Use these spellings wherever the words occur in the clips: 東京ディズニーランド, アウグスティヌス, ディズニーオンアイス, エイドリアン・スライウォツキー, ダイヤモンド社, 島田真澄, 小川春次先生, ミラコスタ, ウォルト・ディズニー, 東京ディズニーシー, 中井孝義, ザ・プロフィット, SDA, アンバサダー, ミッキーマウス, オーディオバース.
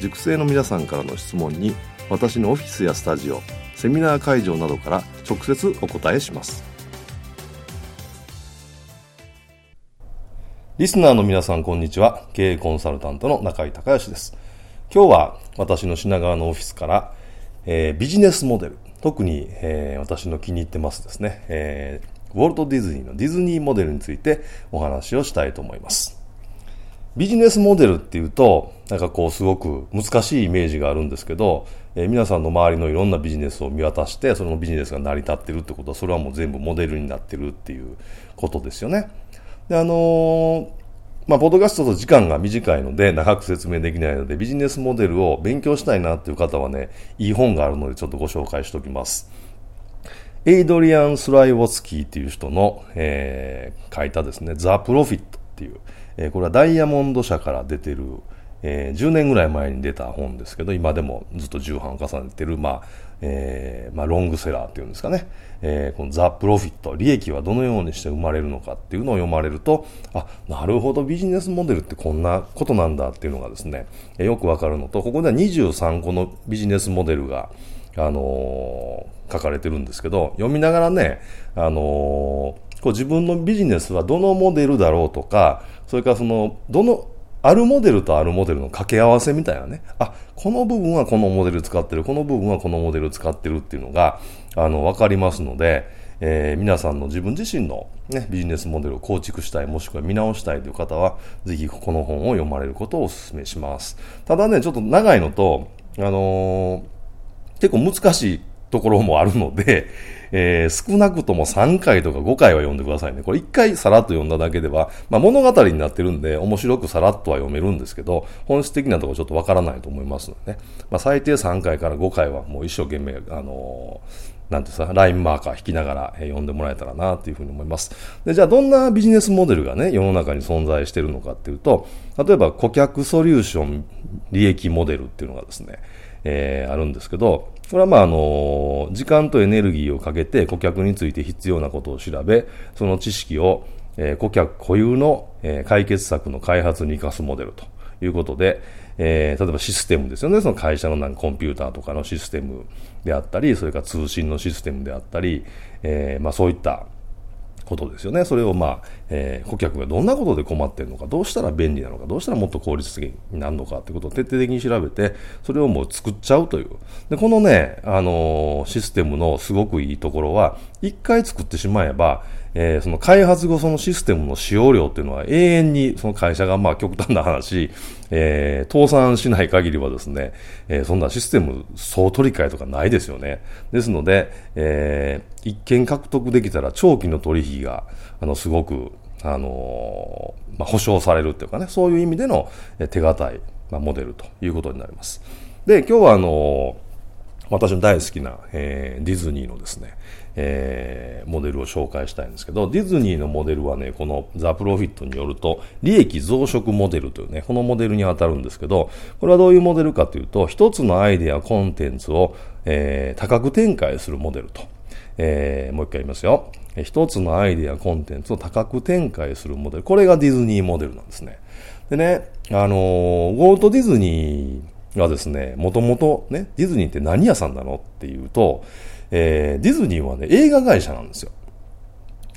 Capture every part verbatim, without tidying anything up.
塾生の皆さんからの質問に私のオフィスやスタジオ、セミナー会場などから直接お答えします。リスナーの皆さんこんにちは、経営コンサルタントの中井孝義です。今日は私の品川のオフィスから、えー、ビジネスモデル、特に、えー、私の気に入ってますですね、えー、ウォルト・ディズニーのディズニーモデルについてお話をしたいと思います。ビジネスモデルっていうと、なんかこうすごく難しいイメージがあるんですけど、えー、皆さんの周りのいろんなビジネスを見渡して、そのビジネスが成り立ってるってことは、それはもう全部モデルになってるっていうことですよね。で、あのー、まあ、ポッドキャストと時間が短いので長く説明できないので、ビジネスモデルを勉強したいなっていう方はね、いい本があるのでちょっとご紹介しておきます。エイドリアン・スライウォツキーっていう人の、えー、書いたですね、ザ・プロフィットっていう、えー、これはダイヤモンド社から出てる、えー、じゅうねんぐらい前に出た本ですけど、今でもずっと重版を重ねてる、まあえーまあ、ロングセラーっていうんですかね、えー、このザ・プロフィット、利益はどのようにして生まれるのかっていうのを読まれると、あ、なるほど、ビジネスモデルってこんなことなんだっていうのがですね、えー、よくわかるのと、ここではにじゅうさんこのビジネスモデルが、あのー、書かれてるんですけど、読みながらね、あのーこう自分のビジネスはどのモデルだろうとか、それからそのどのあるモデルとあるモデルの掛け合わせみたいなね、あ、この部分はこのモデル使ってる、この部分はこのモデル使ってるっていうのがあの分かりますので、えー、皆さんの自分自身の、ね、ビジネスモデルを構築したい、もしくは見直したいという方はぜひこの本を読まれることをお勧めします。ただね、ちょっと長いのと、あのー、結構難しいところもあるので、えー、少なくともさんかいとかごかいは読んでくださいね。これいっかいさらっと読んだだけでは、まあ、物語になってるんで面白くさらっとは読めるんですけど、本質的なところちょっとわからないと思いますのでね、まあ、最低さんかいからごかいはもう一生懸命、あのー、なんていうか、ラインマーカー引きながら読んでもらえたらなというふうに思います。で、じゃあどんなビジネスモデルがね、世の中に存在しているのかっていうと、例えば顧客ソリューション利益モデルっていうのがですね、えー、あるんですけど、これはまああの時間とエネルギーをかけて顧客について必要なことを調べ、その知識を顧客固有の解決策の開発に生かすモデルということで、え例えばシステムですよね、その会社のなんかコンピューターとかのシステムであったり、それから通信のシステムであったり、えまあそういったことですよね。それをまあ、えー、顧客がどんなことで困っているのか、どうしたら便利なのか、どうしたらもっと効率的になるのかということを徹底的に調べて、それをもう作っちゃうという。で、このね、あのー、システムのすごくいいところは、一回作ってしまえば、えー、その開発後そのシステムの使用量っていうのは永遠にその会社がまあ極端な話、えー、倒産しない限りはですね、えー、そんなシステム総取り替えとかないですよね。ですので、えー、一件獲得できたら長期の取引があのすごく、あのーまあ、保証されるっていうかね、そういう意味での手堅い、まあ、モデルということになります。で、今日はあのー私の大好きな、えー、ディズニーのですね、えー、モデルを紹介したいんですけど、ディズニーのモデルはね、このザ・プロフィットによると利益増殖モデルというね、このモデルに当たるんですけど、これはどういうモデルかというと、一つのアイデア、コンテンツを、えー、多角展開するモデルと、えー、もう一回言いますよ、一つのアイデア、コンテンツを多角展開するモデル、これがディズニーモデルなんですね。でね、あのー、ウォルト・ディズニーがですね、もともとね、ディズニーって何屋さんなのっていうと、えー、ディズニーはね、映画会社なんですよ。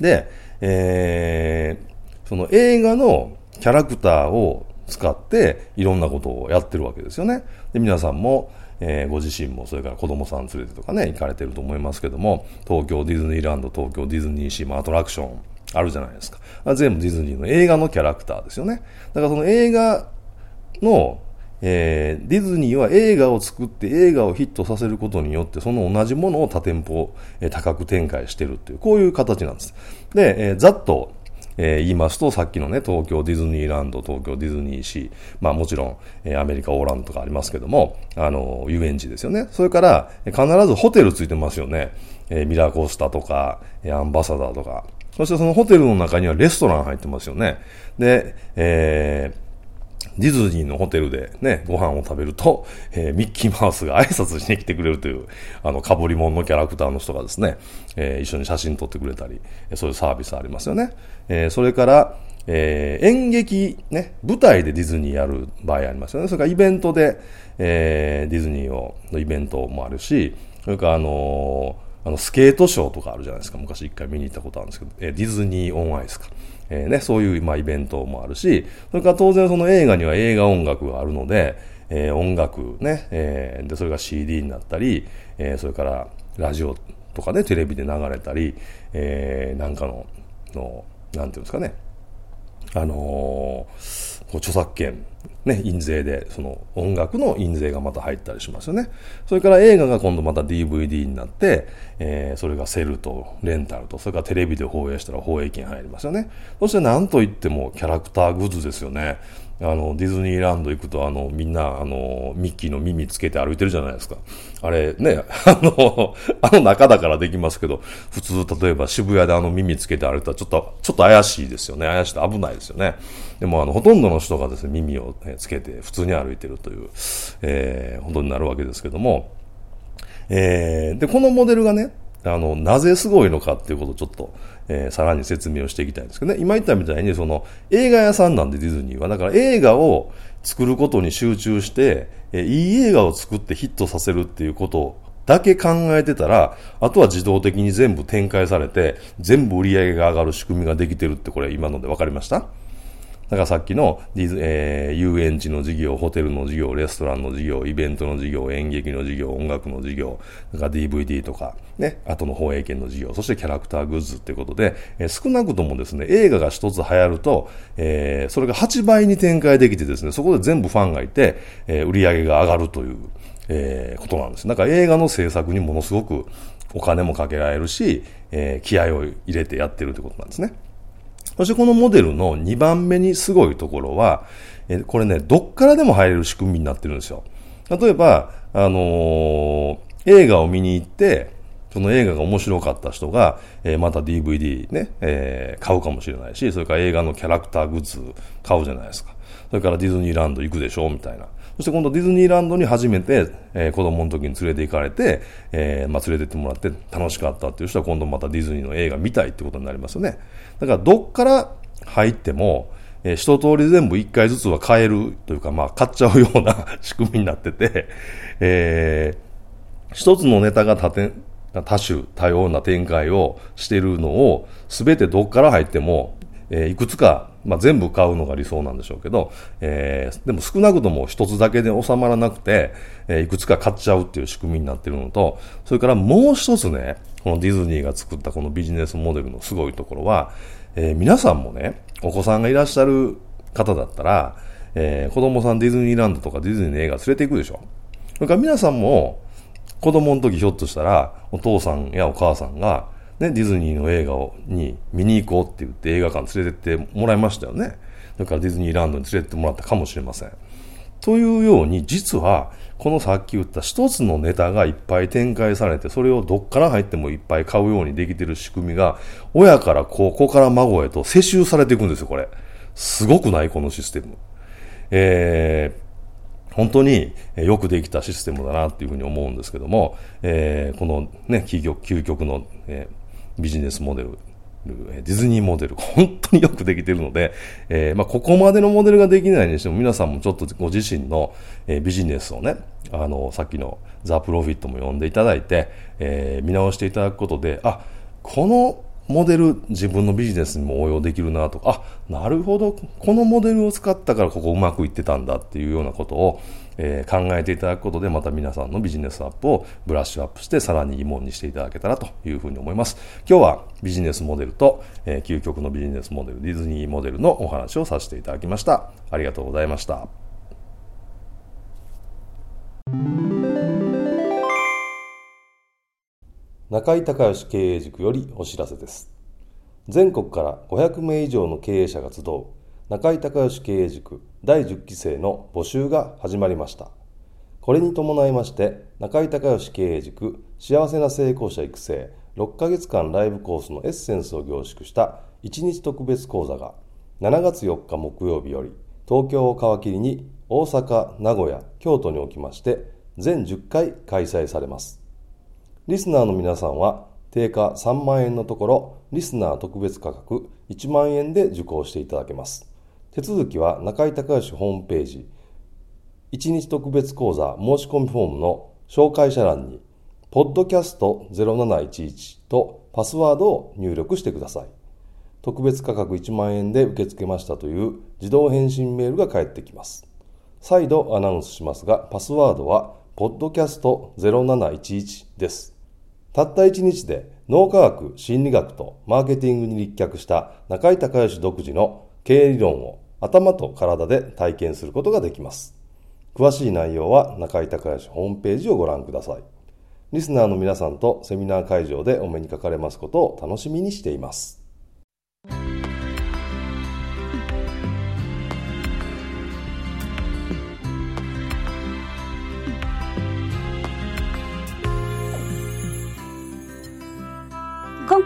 で、えー、その映画のキャラクターを使っていろんなことをやってるわけですよね。で、皆さんも、えー、ご自身もそれから子供さん連れてとかね行かれてると思いますけども、東京ディズニーランド、東京ディズニーシーもアトラクションあるじゃないですか。全部ディズニーの映画のキャラクターですよね。だからその映画の、えー、ディズニーは映画を作って映画をヒットさせることによってその同じものを多店舗、えー、多角展開してるっていうこういう形なんです。で、えー、ざっとえー、言いますと、さっきのね、東京ディズニーランド、東京ディズニーシー、まあもちろん、えー、アメリカオーランドとかありますけども、あの遊園地ですよね。それから、えー、必ずホテルついてますよね、えー、ミラコスタとか、えー、アンバサダーとか、そしてそのホテルの中にはレストラン入ってますよね。で、えーディズニーのホテルでね、ご飯を食べると、えー、ミッキーマウスが挨拶しに来てくれるという、あの、かぶり物のキャラクターの人がですね、えー、一緒に写真撮ってくれたり、そういうサービスありますよね。えー、それから、えー、演劇、ね、舞台でディズニーやる場合ありますよね。それからイベントで、えー、ディズニーをのイベントもあるし、それからあのー、あのスケートショーとかあるじゃないですか。昔一回見に行ったことあるんですけど、えー、ディズニーオンアイスか。えーね、そういう、まあ、イベントもあるし、それから当然その映画には映画音楽があるので、えー、音楽ね、えー、でそれが シーディー になったり、えー、それからラジオとかね、テレビで流れたり、えー、なんかの、の、なんていうんですかね、あのー、こう著作権、ね、印税で、その音楽の印税がまた入ったりしますよね。それから映画が今度また ディーブイディー になって、えー、それがセルとレンタルと、それからテレビで放映したら放映権入りますよね。そしてなんといってもキャラクターグッズですよね。あの、ディズニーランド行くと、あの、みんな、あの、ミッキーの耳つけて歩いてるじゃないですか。あれ、ね、あの、あの中だからできますけど、普通、例えば渋谷であの耳つけて歩いたら、ちょっと、ちょっと怪しいですよね。怪しいと危ないですよね。でも、あの、ほとんどの人がですね、耳をつけて、普通に歩いてるという、えー、ことになるわけですけども、えー、で、このモデルがね、あの、なぜすごいのかっていうことをちょっと、えー、さらに説明をしていきたいんですけどね。今言ったみたいに、その、映画屋さんなんでディズニーは、だから映画を作ることに集中して、えー、いい映画を作ってヒットさせるっていうことだけ考えてたら、あとは自動的に全部展開されて、全部売り上げが上がる仕組みができてるって、これ今ので分かりました？だからさっきのディズ、えー、遊園地の事業、ホテルの事業、レストランの事業、イベントの事業、演劇の事業、音楽の事業、ディーブイディー とか、ね、後の放映権の事業、そしてキャラクターグッズっていうことで、えー、少なくともですね、映画が一つ流行ると、えー、それがはちばいに展開できてですね、そこで全部ファンがいて、えー、売り上げが上がるという、えー、ことなんです。だから映画の制作にものすごくお金もかけられるし、えー、気合を入れてやってるってことなんですね。そしてこのモデルのにばんめにすごいところは、えこれね、どっからでも入れる仕組みになってるんですよ。例えば、あのー、映画を見に行って、その映画が面白かった人が、えー、また ディーブイディー ね、えー、買うかもしれないし、それから映画のキャラクターグッズ買うじゃないですか。それからディズニーランド行くでしょ、みたいな。そして今度ディズニーランドに初めて、えー、子供の時に連れて行かれて、えー、まあ、連れてってもらって楽しかったっていう人は今度またディズニーの映画見たいってことになりますよね。だからどっから入っても、えー、一通り全部一回ずつは買えるというか、まあ、買っちゃうような仕組みになってて、えー、一つのネタが多点、多種多様な展開をしているのを全てどっから入っても、えー、いくつか、まあ、全部買うのが理想なんでしょうけど、えー、でも少なくとも一つだけで収まらなくて、えー、いくつか買っちゃうっていう仕組みになってるのと、それからもう一つね、このディズニーが作ったこのビジネスモデルのすごいところは、えー、皆さんもね、お子さんがいらっしゃる方だったら、えー、子供さんディズニーランドとかディズニーの映画連れて行くでしょ。それから皆さんも子供の時ひょっとしたらお父さんやお母さんがね、ディズニーの映画をに見に行こうって言って映画館連れてってもらいましたよね。だからディズニーランドに連れてってもらったかもしれません。というように、実はこのさっき言った一つのネタがいっぱい展開されて、それをどっから入ってもいっぱい買うようにできてる仕組みが、親から子、子から孫へと世襲されていくんですよ、これ。すごくない？このシステム。えー本当によくできたシステムだなっていうふうに思うんですけども、えー、このね、究極、究極の、えービジネスモデル、ディズニーモデル、本当によくできているので、えー、まあ、ここまでのモデルができないにしても、皆さんもちょっとご自身の、えー、ビジネスをね、あの、さっきのザ・プロフィットも読んでいただいて、えー、見直していただくことで、あ、このモデル自分のビジネスにも応用できるなとか、あ、なるほど、このモデルを使ったからここうまくいってたんだっていうようなことを、えー、考えていただくことで、また皆さんのビジネスアップをブラッシュアップしてさらに疑問にしていただけたらというふうに思います。今日はビジネスモデルと、えー、究極のビジネスモデル、ディズニーモデルのお話をさせていただきました。ありがとうございました。中井孝義経営塾よりお知らせです。全国からごひゃくめい以上の経営者が集う中井孝義経営塾だいじゅっきせいの募集が始まりました。これに伴いまして、中井孝義経営塾幸せな成功者育成ろっかげつかんライブコースのエッセンスを凝縮したいちにち特別講座がしちがつよっか木曜日より東京を皮切りに大阪、名古屋、京都におきまして全じゅっかい開催されます。リスナーの皆さんは定価さんまんえんのところ、リスナー特別価格いちまんえんで受講していただけます。手続きは中井孝義ホームページいちにち特別講座申し込みフォームの紹介者欄にポッドキャストゼロななひゃくじゅういちとパスワードを入力してください。特別価格いちまんえんで受け付けましたという自動返信メールが返ってきます。再度アナウンスしますが、パスワードはポッドキャストゼロななひゃくじゅういちです。たったいちにちで脳科学、心理学とマーケティングに立脚した中井孝義独自の経営理論を頭と体で体験することができます。詳しい内容は中井孝義ホームページをご覧ください。リスナーの皆さんとセミナー会場でお目にかかれますことを楽しみにしています。今